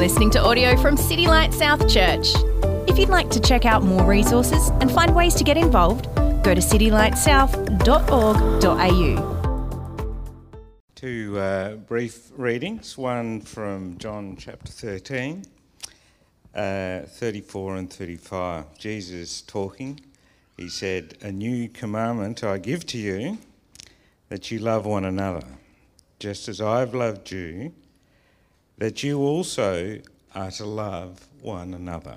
listening to audio from City Light South Church. If you'd like to check out more resources and find ways to get involved, go to citylightsouth.org.au. Two brief readings, one from John chapter 13, 34 and 35. Jesus talking, he said, "A new commandment I give to you, that you love one another, just as I've loved you, that you also are to love one another.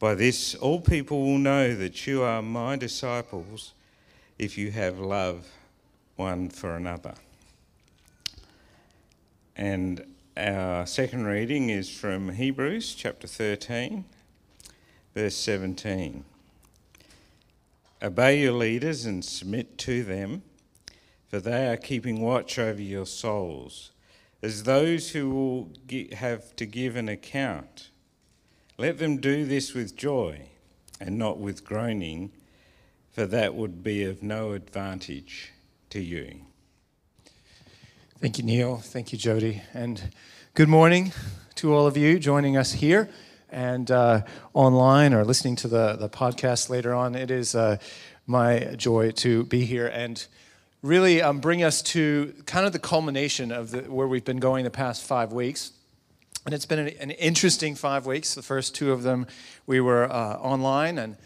By this, all people will know that you are my disciples if you have love one for another." And our second reading is from Hebrews chapter 13, verse 17. "Obey your leaders and submit to them, for they are keeping watch over your souls, as those who will have to give an account. Let them do this with joy and not with groaning, for that would be of no advantage to you." Thank you, Neil. Thank you, Jody. And good morning to all of you joining us here and online or listening to the podcast later on. It is my joy to be here and really bring us to kind of the culmination of where we've been going the past 5 weeks. And it's been an interesting 5 weeks. The first two of them we were online, and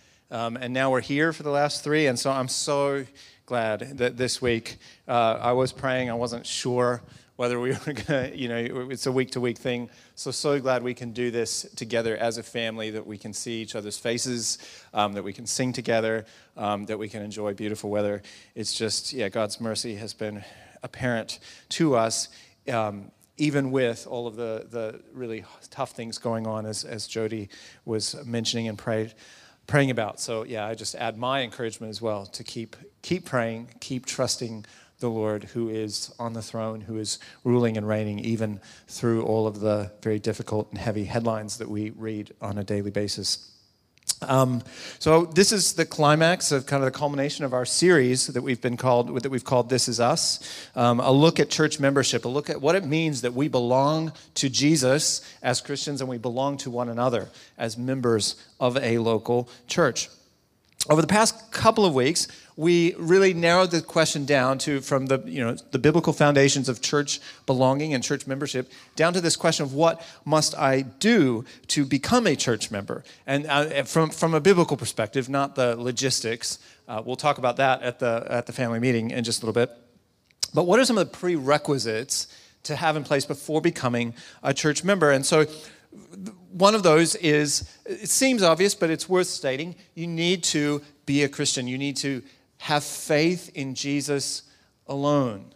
now we're here for the last three. And so I'm so glad that this week I was praying. I wasn't sure whether we were going to, it's a week-to-week thing. So glad we can do this together as a family, that we can see each other's faces, that we can sing together, that we can enjoy beautiful weather. It's just, God's mercy has been apparent to us, even with all of the really tough things going on, as Jody was mentioning and praying about. So, I just add my encouragement as well to keep praying, keep trusting the Lord who is on the throne, who is ruling and reigning, even through all of the very difficult and heavy headlines that we read on a daily basis. So this is the climax of kind of the culmination of our series that we've called This Is Us, a look at church membership, a look at what it means that we belong to Jesus as Christians and we belong to one another as members of a local church. Over the past couple of weeks, we really narrowed the question down from the biblical foundations of church belonging and church membership down to this question of what must I do to become a church member, and from a biblical perspective, not the logistics. We'll talk about that at the family meeting in just a little bit. But what are some of the prerequisites to have in place before becoming a church member? And so, one of those is, it seems obvious, but it's worth stating, you need to be a Christian. You need to have faith in Jesus alone,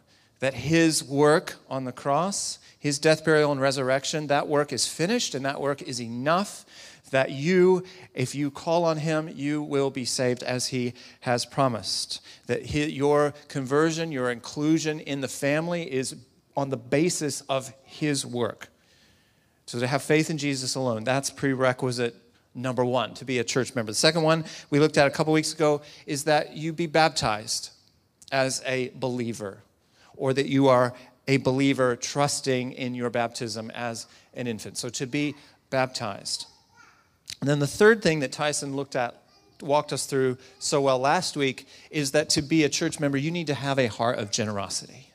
that his work on the cross, his death, burial, and resurrection, that work is finished and that work is enough, that you, if you call on him, you will be saved as he has promised, that your conversion, your inclusion in the family is on the basis of his work. So to have faith in Jesus alone, that's prerequisite number one to be a church member. The second one we looked at a couple weeks ago is that you be baptized as a believer, or that you are a believer trusting in your baptism as an infant. So to be baptized. And then the third thing that Tyson walked us through so well last week, is that to be a church member, you need to have a heart of generosity.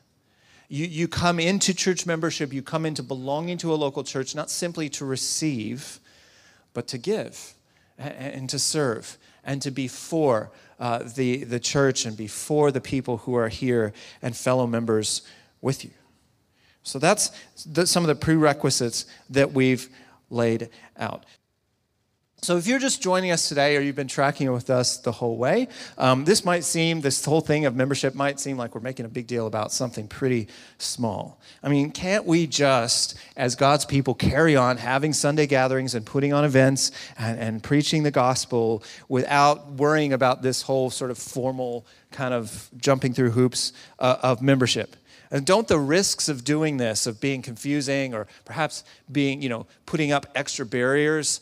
You come into church membership, you come into belonging to a local church, not simply to receive, but to give and to serve and to be for the church and be for the people who are here and fellow members with you. So that's some of the prerequisites that we've laid out. So if you're just joining us today, or you've been tracking with us the whole way, this whole thing of membership might seem like we're making a big deal about something pretty small. I mean, can't we just, as God's people, carry on having Sunday gatherings and putting on events and preaching the gospel without worrying about this whole sort of formal kind of jumping through hoops of membership? And don't the risks of doing this, of being confusing or perhaps being, putting up extra barriers,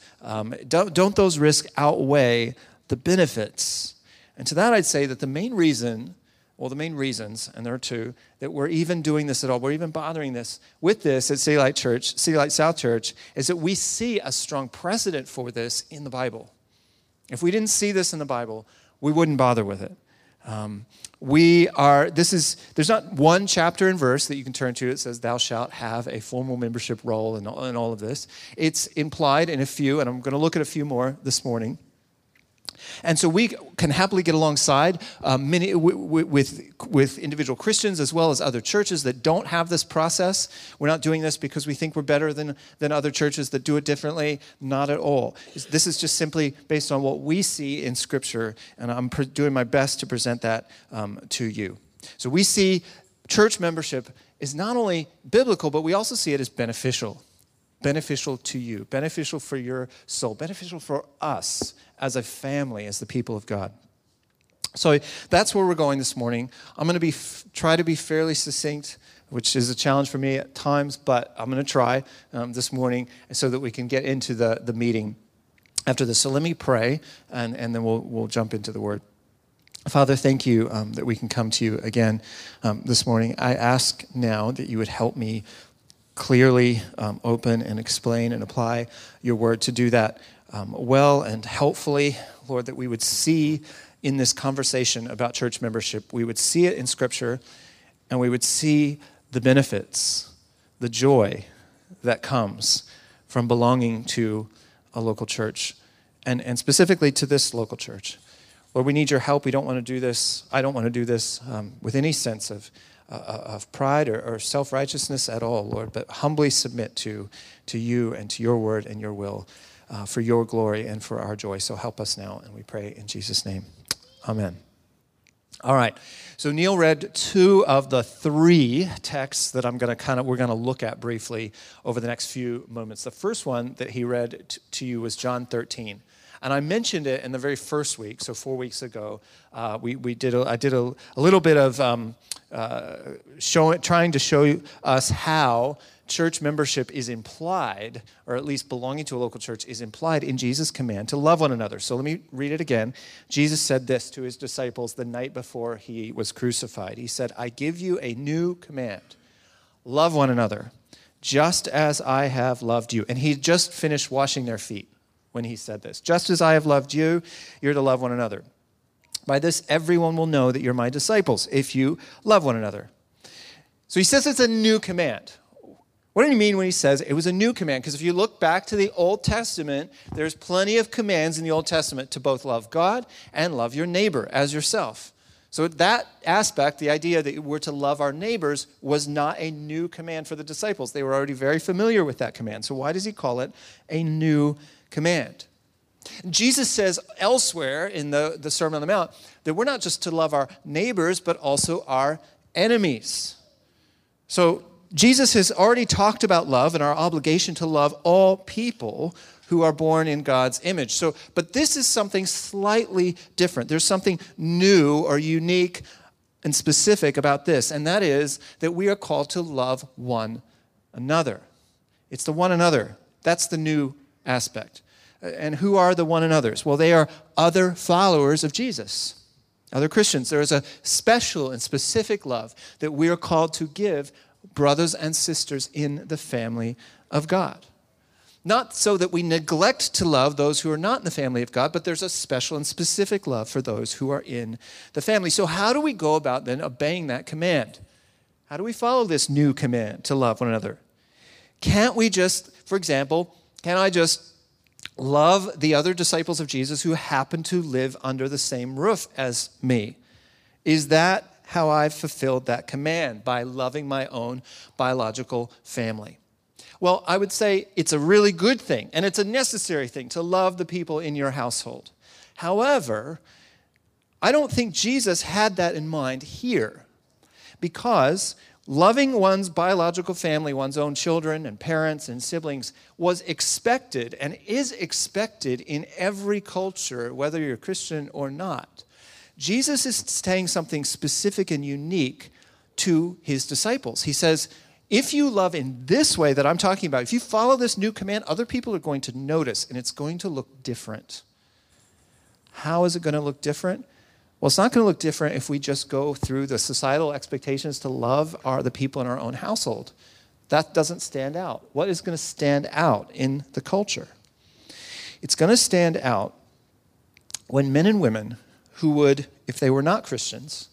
don't those risks outweigh the benefits? And to that, I'd say that the main reason or the main reasons, and there are two, that we're even doing this at all, we're even bothering this with this at City Light Church, City Light South Church, is that we see a strong precedent for this in the Bible. If we didn't see this in the Bible, we wouldn't bother with it. There's not one chapter and verse that you can turn to that says, thou shalt have a formal membership role in all of this. It's implied in a few, and I'm going to look at a few more this morning. And so we can happily get alongside with individual Christians as well as other churches that don't have this process. We're not doing this because we think we're better than other churches that do it differently. Not at all. This is just simply based on what we see in Scripture, and I'm doing my best to present that to you. So we see church membership is not only biblical, but we also see it as beneficial. Beneficial to you, beneficial for your soul, beneficial for us as a family, as the people of God. So that's where we're going this morning. I'm going to try to be fairly succinct, which is a challenge for me at times, but I'm going to try this morning so that we can get into the meeting after this. So let me pray, and then we'll jump into the Word. Father, thank you that we can come to you again this morning. I ask now that you would help me clearly open and explain and apply your word, to do that well and helpfully, Lord, that we would see in this conversation about church membership, we would see it in Scripture, and we would see the benefits, the joy that comes from belonging to a local church, and specifically to this local church. Lord, we need your help. We don't want to do this. I don't want to do this with any sense of pride or self-righteousness at all, Lord, but humbly submit to you and to your word and your will for your glory and for our joy. So help us now, and we pray in Jesus' name. Amen. All right, so Neil read two of the three texts that we're going to look at briefly over the next few moments. The first one that he read to you was John 13. And I mentioned it in the very first week, so 4 weeks ago. I did a little bit of trying to show us how church membership is implied, or at least belonging to a local church is implied in Jesus' command to love one another. So let me read it again. Jesus said this to his disciples the night before he was crucified. He said, I give you a new command. Love one another, just as I have loved you. And he just finished washing their feet when he said this. Just as I have loved you, you're to love one another. By this, everyone will know that you're my disciples, if you love one another. So he says it's a new command. What do you mean when he says it was a new command? Because if you look back to the Old Testament, there's plenty of commands in the Old Testament to both love God and love your neighbor as yourself. So that aspect, the idea that we're to love our neighbors, was not a new command for the disciples. They were already very familiar with that command. So why does he call it a new command? Jesus says elsewhere in the Sermon on the Mount that we're not just to love our neighbors, but also our enemies. So Jesus has already talked about love and our obligation to love all people who are born in God's image. So, but this is something slightly different. There's something new or unique and specific about this, and that is that we are called to love one another. It's the one another. That's the new aspect. And who are the one another's? Well, they are other followers of Jesus, other Christians. There is a special and specific love that we are called to give brothers and sisters in the family of God. Not so that we neglect to love those who are not in the family of God, but there's a special and specific love for those who are in the family. So how do we go about then obeying that command? How do we follow this new command to love one another? Can't we just, for example, can I just love the other disciples of Jesus who happen to live under the same roof as me? Is that how I've fulfilled that command, by loving my own biological family? Well, I would say it's a really good thing, and it's a necessary thing to love the people in your household. However, I don't think Jesus had that in mind here, because loving one's biological family, one's own children and parents and siblings, was expected and is expected in every culture, whether you're Christian or not. Jesus is saying something specific and unique to his disciples. He says, if you love in this way that I'm talking about, if you follow this new command, other people are going to notice, and it's going to look different. How is it going to look different? Well, it's not going to look different if we just go through the societal expectations to love the people in our own household. That doesn't stand out. What is going to stand out in the culture? It's going to stand out when men and women who would, if they were not Christians,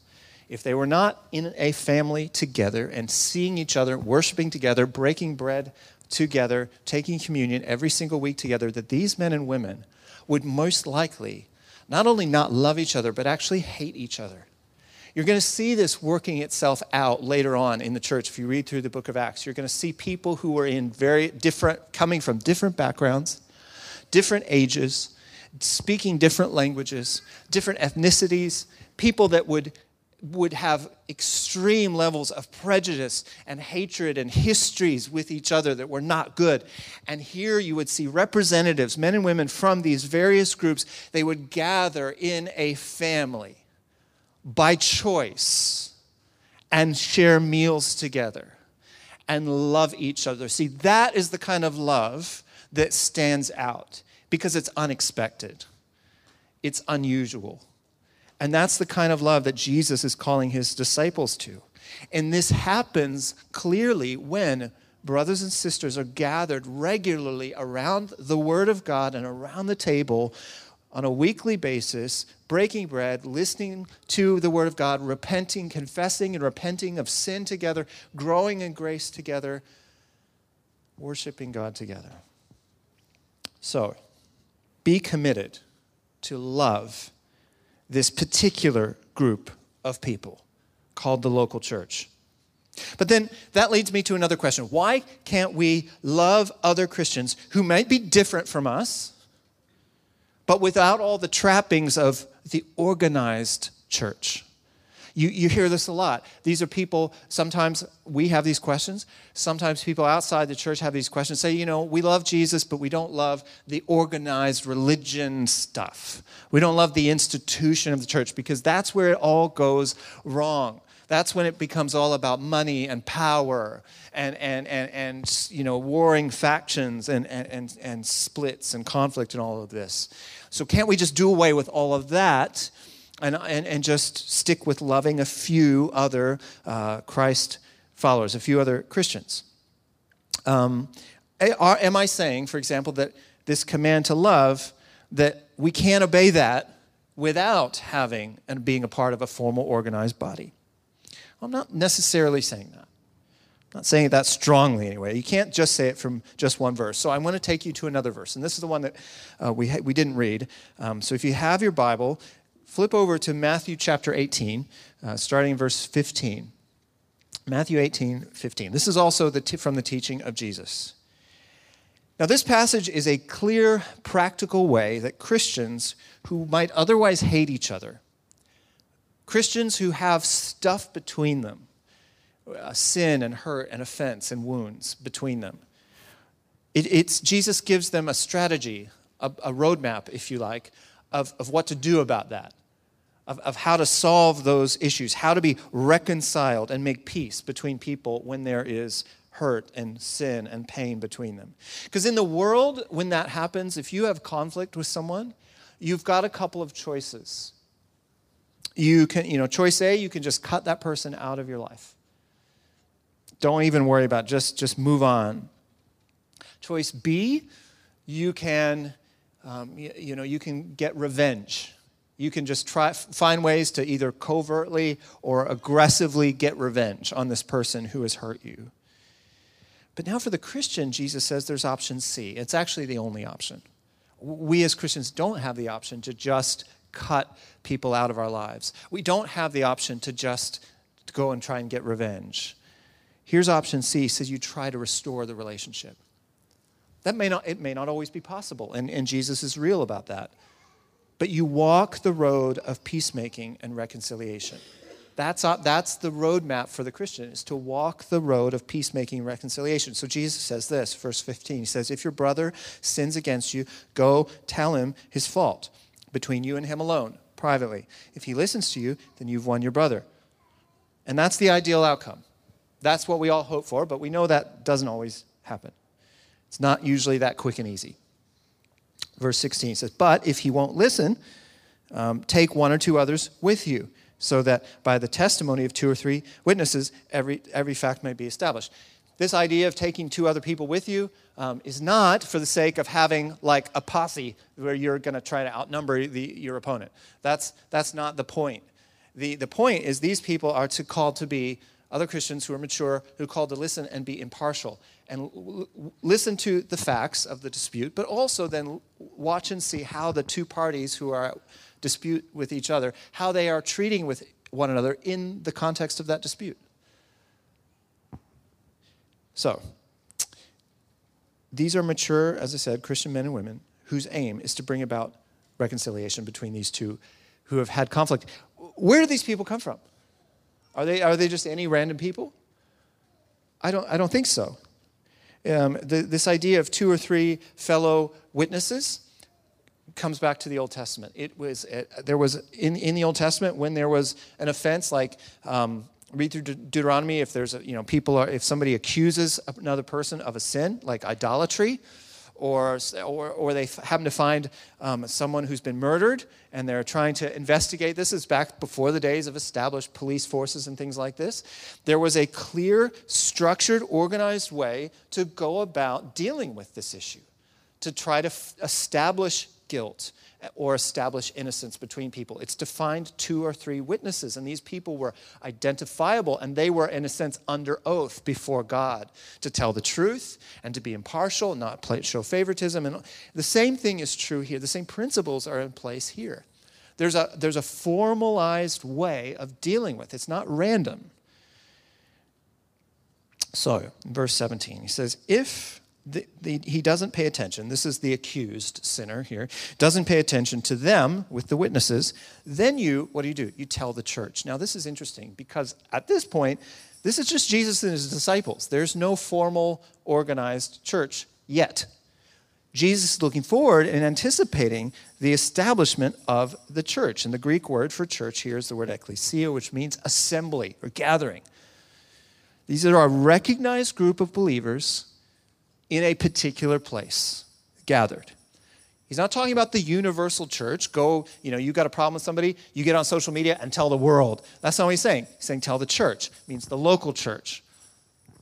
if they were not in a family together and seeing each other, worshiping together, breaking bread together, taking communion every single week together, that these men and women would most likely not only not love each other, but actually hate each other. You're going to see this working itself out later on in the church. If you read through the book of Acts, you're going to see people who are in very different, coming from different backgrounds, different ages, speaking different languages, different ethnicities, people that would have extreme levels of prejudice and hatred and histories with each other that were not good. And here you would see representatives, men and women from these various groups, they would gather in a family by choice and share meals together and love each other. See, that is the kind of love that stands out because it's unexpected. It's unusual. And that's the kind of love that Jesus is calling his disciples to. And this happens clearly when brothers and sisters are gathered regularly around the Word of God and around the table on a weekly basis, breaking bread, listening to the Word of God, repenting, confessing and repenting of sin together, growing in grace together, worshiping God together. So, be committed to love this particular group of people called the local church. But then that leads me to another question. Why can't we love other Christians who might be different from us, but without all the trappings of the organized church? You hear this a lot. These are people, sometimes we have these questions. Sometimes people outside the church have these questions. Say, you know, we love Jesus, but we don't love the organized religion stuff. We don't love the institution of the church because that's where it all goes wrong. That's when it becomes all about money and power and you know, warring factions and splits and conflict and all of this. So can't we just do away with all of that? And just stick with loving a few other Christ followers, a few other Christians. Am I saying, for example, that this command to love, that we can't obey that without having and being a part of a formal organized body? I'm not necessarily saying that. I'm not saying it that strongly anyway. You can't just say it from just one verse. So I'm going to take you to another verse. And this is the one that we didn't read. So if you have your Bible, flip over to Matthew chapter 18, starting in verse 15. Matthew 18, 15. This is also from the teaching of Jesus. Now, this passage is a clear, practical way that Christians who might otherwise hate each other, Christians who have stuff between them, sin and hurt and offense and wounds between them, Jesus gives them a strategy, a roadmap, if you like, of what to do about that. Of how to solve those issues, how to be reconciled and make peace between people when there is hurt and sin and pain between them. Because in the world, when that happens, if you have conflict with someone, you've got a couple of choices. You can, choice A, you can just cut that person out of your life. Don't even worry about it, just move on. Choice B, you can you can get revenge. You can just find ways to either covertly or aggressively get revenge on this person who has hurt you. But now for the Christian, Jesus says there's option C. It's actually the only option. We as Christians don't have the option to just cut people out of our lives. We don't have the option to just go and try and get revenge. Here's option C. He says you try to restore the relationship. It may not always be possible, and Jesus is real about that. But you walk the road of peacemaking and reconciliation. That's the roadmap for the Christian, is to walk the road of peacemaking and reconciliation. So Jesus says this, verse 15, he says, if your brother sins against you, go tell him his fault between you and him alone, privately. If he listens to you, then you've won your brother. And that's the ideal outcome. That's what we all hope for, but we know that doesn't always happen. It's not usually that quick and easy. Verse 16 says, but if he won't listen, Take one or two others with you, so that by the testimony of two or three witnesses, every fact may be established. This idea of taking two other people with you is not for the sake of having like a posse where you're going to try to outnumber your opponent. That's not the point. The point is these people are called to be other Christians who are mature, who are called to listen and be impartial and listen to the facts of the dispute, but also then watch and see how the two parties who are dispute with each other, how they are treating with one another in the context of that dispute. So, these are mature, as I said, Christian men and women whose aim is to bring about reconciliation between these two who have had conflict. Where do these people come from? Are they just any random people? I don't think so. This idea of two or three fellow witnesses comes back to the Old Testament. There was in the Old Testament when there was an offense like. Read through Deuteronomy. If there's if somebody accuses another person of a sin like idolatry, or they happen to find someone who's been murdered and they're trying to investigate. This is back before the days of established police forces and things like this. There was a clear, structured, organized way to go about dealing with this issue, to try to establish guilt or establish innocence between people. It's to find two or three witnesses, and these people were identifiable, and they were, in a sense, under oath before God to tell the truth and to be impartial, not show favoritism. And the same thing is true here. The same principles are in place here. There's a formalized way of dealing with it. It's not random. So, verse 17, he says, if... he doesn't pay attention. This is the accused sinner here. Doesn't pay attention to them with the witnesses. Then what do? You tell the church. Now, this is interesting because at this point, this is just Jesus and his disciples. There's no formal, organized church yet. Jesus is looking forward and anticipating the establishment of the church. And the Greek word for church here is the word ekklesia, which means assembly or gathering. These are a recognized group of believers in a particular place, gathered. He's not talking about the universal church. Go, you got a problem with somebody, you get on social media and tell the world. That's not what he's saying. He's saying tell the church. It means the local church,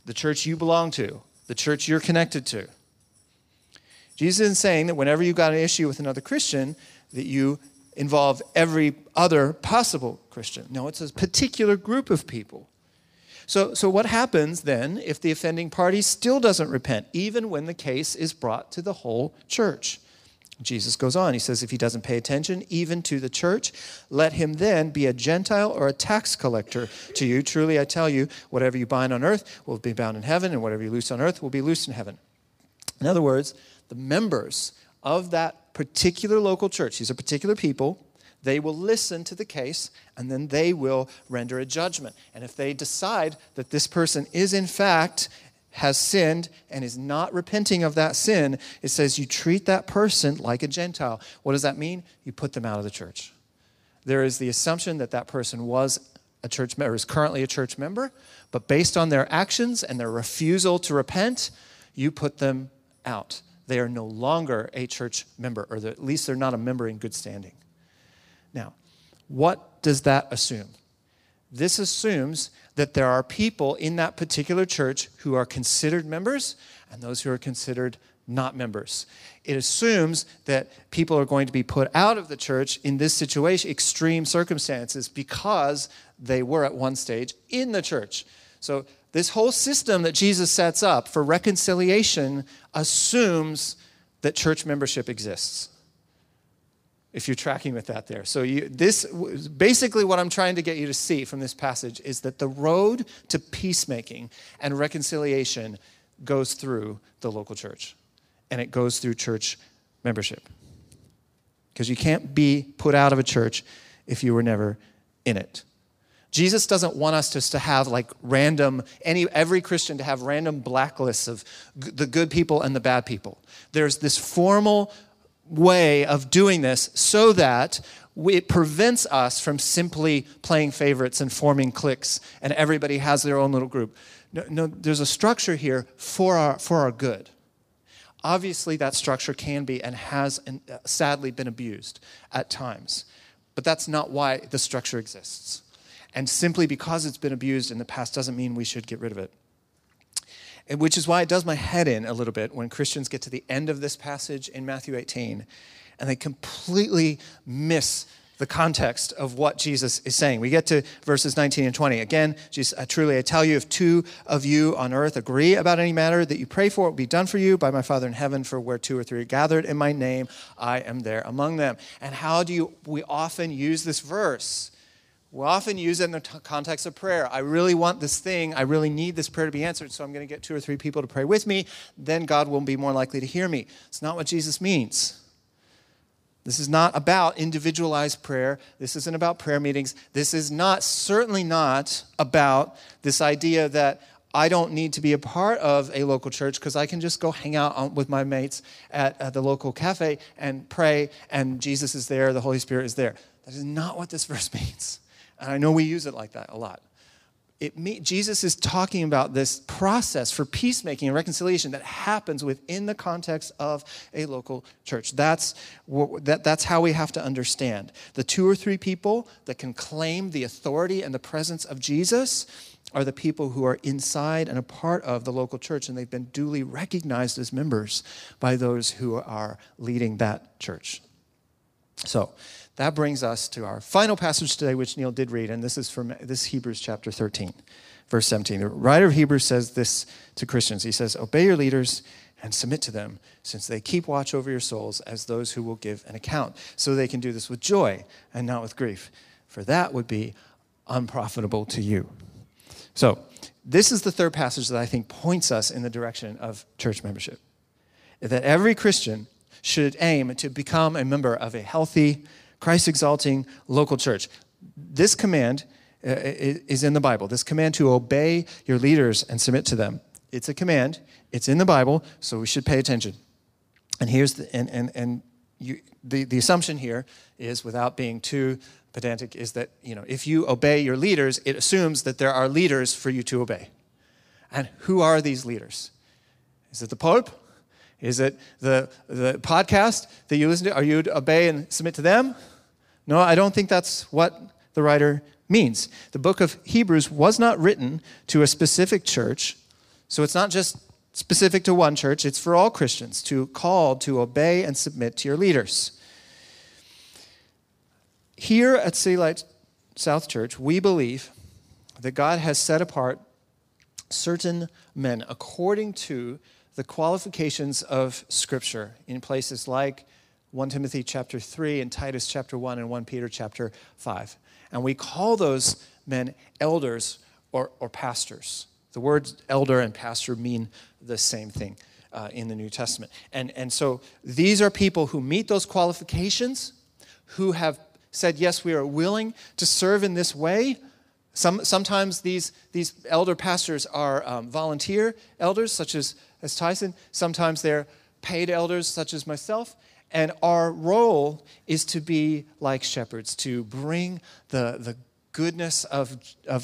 the church you belong to, the church you're connected to. Jesus is saying that whenever you've got an issue with another Christian, that you involve every other possible Christian. No, it's a particular group of people. So what happens then if the offending party still doesn't repent, even when the case is brought to the whole church? Jesus goes on. He says, if he doesn't pay attention even to the church, let him then be a Gentile or a tax collector to you. Truly, I tell you, whatever you bind on earth will be bound in heaven, and whatever you loose on earth will be loosed in heaven. In other words, the members of that particular local church, these are particular people, they will listen to the case, and then they will render a judgment. And if they decide that this person is, in fact, has sinned and is not repenting of that sin, it says you treat that person like a Gentile. What does that mean? You put them out of the church. There is the assumption that that person was a church member, is currently a church member, but based on their actions and their refusal to repent, you put them out. They are no longer a church member, or at least they're not a member in good standing. Now, what does that assume? This assumes that there are people in that particular church who are considered members and those who are considered not members. It assumes that people are going to be put out of the church in this situation, extreme circumstances, because they were at one stage in the church. So this whole system that Jesus sets up for reconciliation assumes that church membership exists. If you're tracking with that there. So this basically what I'm trying to get you to see from this passage is that the road to peacemaking and reconciliation goes through the local church. And it goes through church membership. Because you can't be put out of a church if you were never in it. Jesus doesn't want us just to have like random, every Christian to have random blacklists of the good people and the bad people. There's this formal way of doing this so that it prevents us from simply playing favorites and forming cliques and everybody has their own little group. No, there's a structure here for our good. Obviously, that structure can be and has sadly been abused at times. But that's not why the structure exists. And simply because it's been abused in the past doesn't mean we should get rid of it. And which is why it does my head in a little bit when Christians get to the end of this passage in Matthew 18 and they completely miss the context of what Jesus is saying. We get to verses 19 and 20. Again, Jesus, truly I tell you, if two of you on earth agree about any matter that you pray for, it will be done for you by my Father in heaven, for where two or three are gathered in my name, I am there among them. And how do we often use this verse? We often use it in the context of prayer. I really want this thing. I really need this prayer to be answered, so I'm going to get two or three people to pray with me. Then God will be more likely to hear me. It's not what Jesus means. This is not about individualized prayer. This isn't about prayer meetings. This is not, certainly not, about this idea that I don't need to be a part of a local church because I can just go hang out with my mates at the local cafe and pray, and Jesus is there, the Holy Spirit is there. That is not what this verse means. And I know we use it like that a lot. Jesus is talking about this process for peacemaking and reconciliation that happens within the context of a local church. That's how we have to understand. The two or three people that can claim the authority and the presence of Jesus are the people who are inside and a part of the local church, and they've been duly recognized as members by those who are leading that church. So that brings us to our final passage today, which Neil did read, and this is Hebrews chapter 13, verse 17. The writer of Hebrews says this to Christians. He says, obey your leaders and submit to them, since they keep watch over your souls as those who will give an account, so they can do this with joy and not with grief, for that would be unprofitable to you. So this is the third passage that I think points us in the direction of church membership, that every Christian should aim to become a member of a healthy, Christ-exalting local church. This command is in the Bible. This command to obey your leaders and submit to them. It's a command. It's in the Bible, so we should pay attention. And here's the assumption here is, without being too pedantic, is that if you obey your leaders, it assumes that there are leaders for you to obey. And who are these leaders? Is it the Pope? Is it the podcast that you listen to? Are you to obey and submit to them? No, I don't think that's what the writer means. The book of Hebrews was not written to a specific church, so it's not just specific to one church. It's for all Christians to call to obey and submit to your leaders. Here at City Light South Church, we believe that God has set apart certain men according to the qualifications of Scripture in places like 1 Timothy chapter 3 and Titus chapter 1 and 1 Peter chapter 5. And we call those men elders or pastors. The words elder and pastor mean the same thing in the New Testament. And so these are people who meet those qualifications, who have said, yes, we are willing to serve in this way. Sometimes these elder pastors are volunteer elders, such as Tyson. Sometimes they're paid elders, such as myself. And our role is to be like shepherds, to bring the goodness of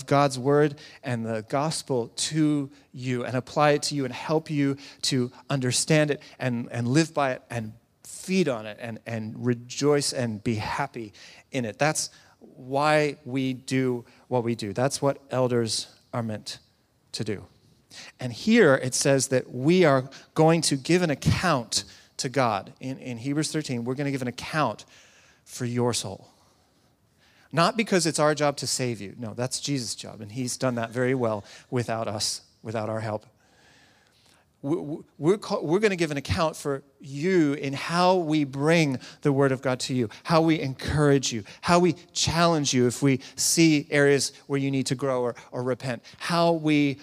God's word and the gospel to you and apply it to you and help you to understand it and live by it and feed on it and rejoice and be happy in it. That's why we do what we do. That's what elders are meant to do. And here it says that we are going to give an account to God. In Hebrews 13, we're going to give an account for your soul. Not because it's our job to save you. No, that's Jesus' job, and he's done that very well without us, without our help. We're going to give an account for you in how we bring the word of God to you, how we encourage you, how we challenge you if we see areas where you need to grow or repent, how we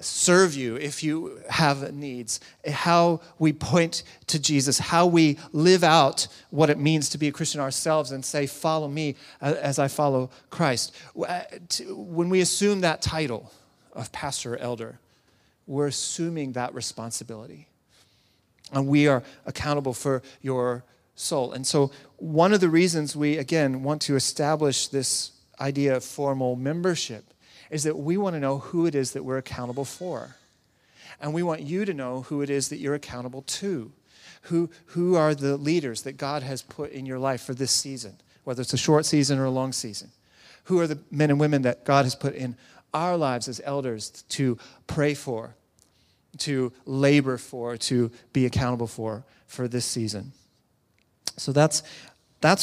serve you if you have needs, how we point to Jesus, how we live out what it means to be a Christian ourselves and say, follow me as I follow Christ. When we assume that title of pastor or elder, we're assuming that responsibility. And we are accountable for your soul. And so one of the reasons we, again, want to establish this idea of formal membership is that we want to know who it is that we're accountable for. And we want you to know who it is that you're accountable to. Who are the leaders that God has put in your life for this season? whether it's a short season or a long season. Who are the men and women that God has put in our lives as elders to pray for, to labor for, to be accountable for this season? So that's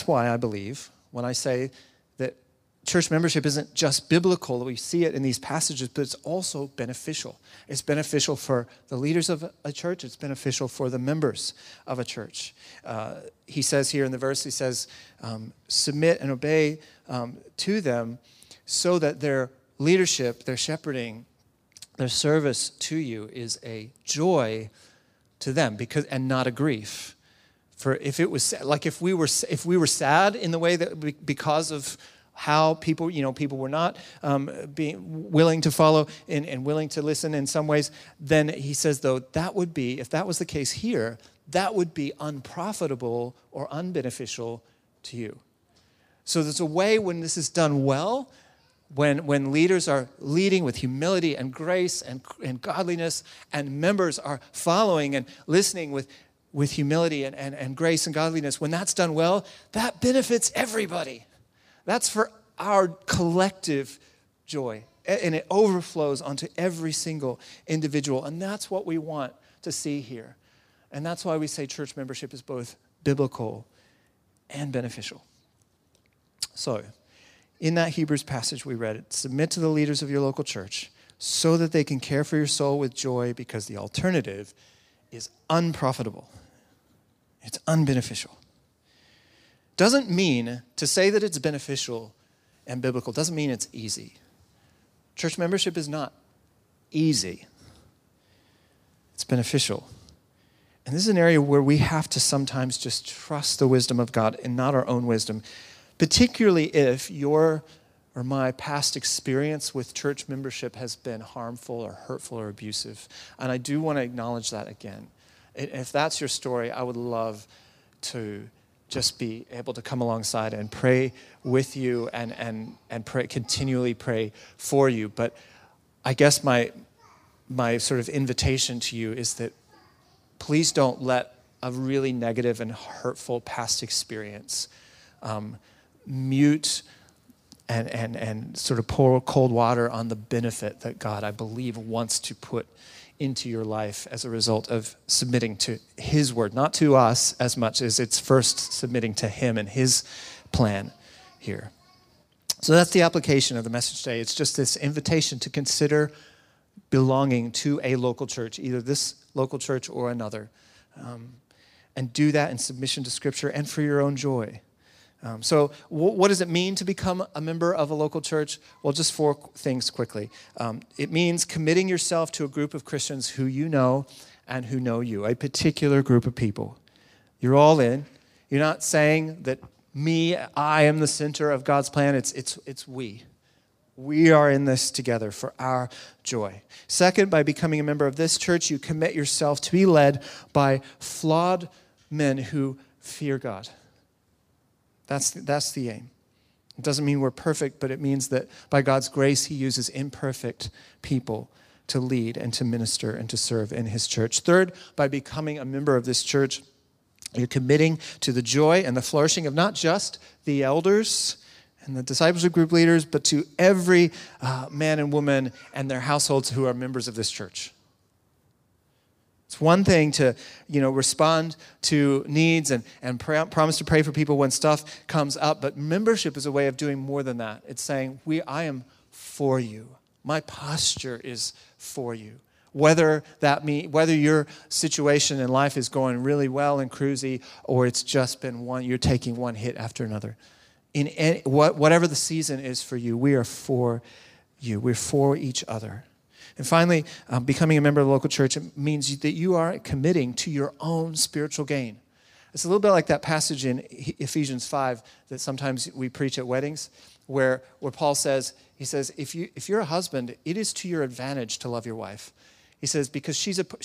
why I believe when I say that church membership isn't just biblical, we see it in these passages, but it's also beneficial. It's beneficial for the leaders of a church. It's beneficial for the members of a church. He says here in the verse, he says, submit and obey to them so that their leadership, their shepherding, their service to you is a joy to them because and not a grief. For if it was like if we were sad in the way that because of how people, you know, people were not being willing to follow and willing to listen in some ways, then he says, though, that would be, if that was the case here, that would be unprofitable or unbeneficial to you. So there's a way when this is done well, when leaders are leading with humility and grace and godliness, and members are following and listening with humility and grace and godliness, when that's done well, that benefits everybody. That's for our collective joy, and it overflows onto every single individual, and that's what we want to see here. And that's why we say church membership is both biblical and beneficial. So, in that Hebrews passage we read, submit to the leaders of your local church so that they can care for your soul with joy, because the alternative is unprofitable. It's unbeneficial. Doesn't mean to say that it's beneficial and biblical, doesn't mean it's easy. Church membership is not easy. It's beneficial. And this is an area where we have to sometimes just trust the wisdom of God and not our own wisdom, particularly if your or my past experience with church membership has been harmful or hurtful or abusive. And I do want to acknowledge that again. If that's your story, I would love to just be able to come alongside and pray with you and pray, continually pray for you. But I guess my sort of invitation to you is that please don't let a really negative and hurtful past experience mute and sort of pour cold water on the benefit that God, I believe, wants to put into your life as a result of submitting to his word, not to us as much as it's first submitting to him and his plan here. So that's the application of the message today. It's just this invitation to consider belonging to a local church, either this local church or another, and do that in submission to Scripture and for your own joy. So what does it mean to become a member of a local church? Well, just four things quickly. It means committing yourself to a group of Christians who you know and who know you, a particular group of people. You're all in. You're not saying that I am the center of God's plan. It's we. We are in this together for our joy. Second, by becoming a member of this church, you commit yourself to be led by flawed men who fear God. That's the aim. It doesn't mean we're perfect, but it means that by God's grace, he uses imperfect people to lead and to minister and to serve in his church. Third, by becoming a member of this church, you're committing to the joy and the flourishing of not just the elders and the discipleship group leaders, but to every man and woman and their households who are members of this church. It's one thing to, respond to needs and promise to pray for people when stuff comes up, but membership is a way of doing more than that. It's saying, I am for you. My posture is for you. Whether your situation in life is going really well and cruisy, or it's just been you're taking one hit after another. In any, whatever the season is for you, we are for you. We're for each other. And finally, becoming a member of the local church, it means that you are committing to your own spiritual gain. It's a little bit like that passage in Ephesians 5 that sometimes we preach at weddings, where Paul says, if you're a husband, it is to your advantage to love your wife. He says, because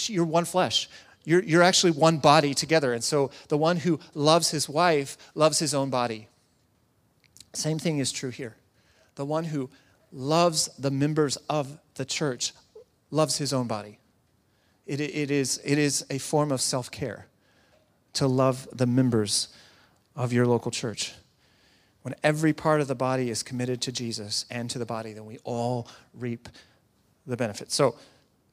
you're one flesh. You're actually one body together. And so the one who loves his wife loves his own body. Same thing is true here. The one who loves the members of the church loves his own body. It is a form of self-care to love the members of your local church. When every part of the body is committed to Jesus and to the body, then we all reap the benefits. So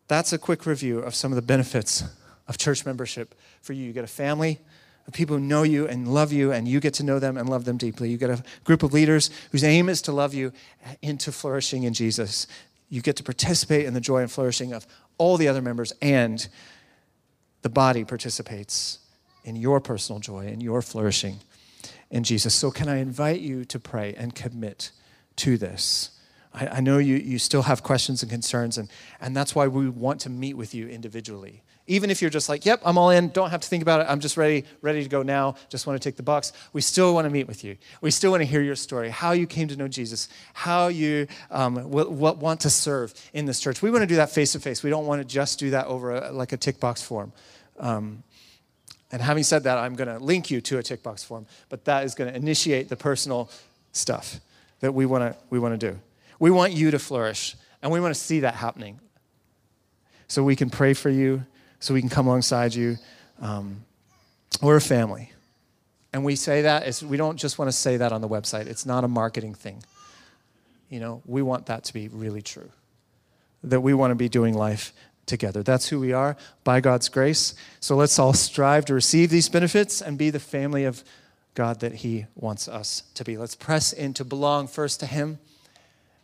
that's a quick review of some of the benefits of church membership for you. You get a family of people who know you and love you, and you get to know them and love them deeply. You get a group of leaders whose aim is to love you into flourishing in Jesus. You get to participate in the joy and flourishing of all the other members, and the body participates in your personal joy and your flourishing in Jesus. So can I invite you to pray and commit to this? I know you still have questions and concerns, and that's why we want to meet with you individually. Even if you're just like, yep, I'm all in, don't have to think about it, I'm just ready to go now, just want to tick the box, we still want to meet with you. We still want to hear your story, how you came to know Jesus, how you want to serve in this church. We want to do that face-to-face. We don't want to just do that over a tick box form. And having said that, I'm going to link you to a tick box form, but that is going to initiate the personal stuff that we want to do. We want you to flourish, and we want to see that happening. So we can pray for you, so we can come alongside you. We're a family. And we say that, we don't just want to say that on the website. It's not a marketing thing. You know, we want that to be really true, that we want to be doing life together. That's who we are by God's grace. So let's all strive to receive these benefits and be the family of God that He wants us to be. Let's press in to belong first to Him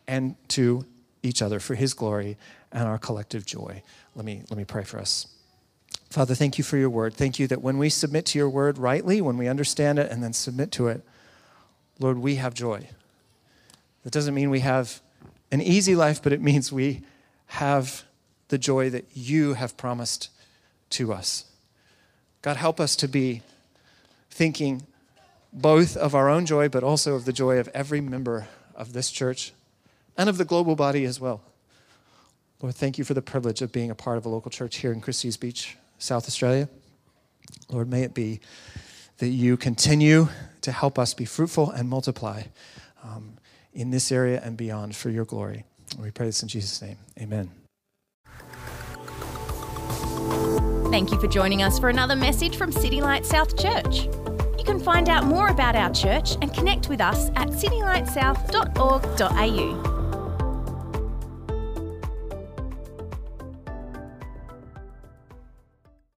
and to each other for His glory and our collective joy. Let me pray for us. Father, thank you for your word. Thank you that when we submit to your word rightly, when we understand it and then submit to it, Lord, we have joy. That doesn't mean we have an easy life, but it means we have the joy that you have promised to us. God, help us to be thinking both of our own joy, but also of the joy of every member of this church and of the global body as well. Lord, thank you for the privilege of being a part of a local church here in Christie's Beach, South Australia. Lord, may it be that you continue to help us be fruitful and multiply in this area and beyond for your glory. We pray this in Jesus' name. Amen. Thank you for joining us for another message from City Light South Church. You can find out more about our church and connect with us at citylightsouth.org.au.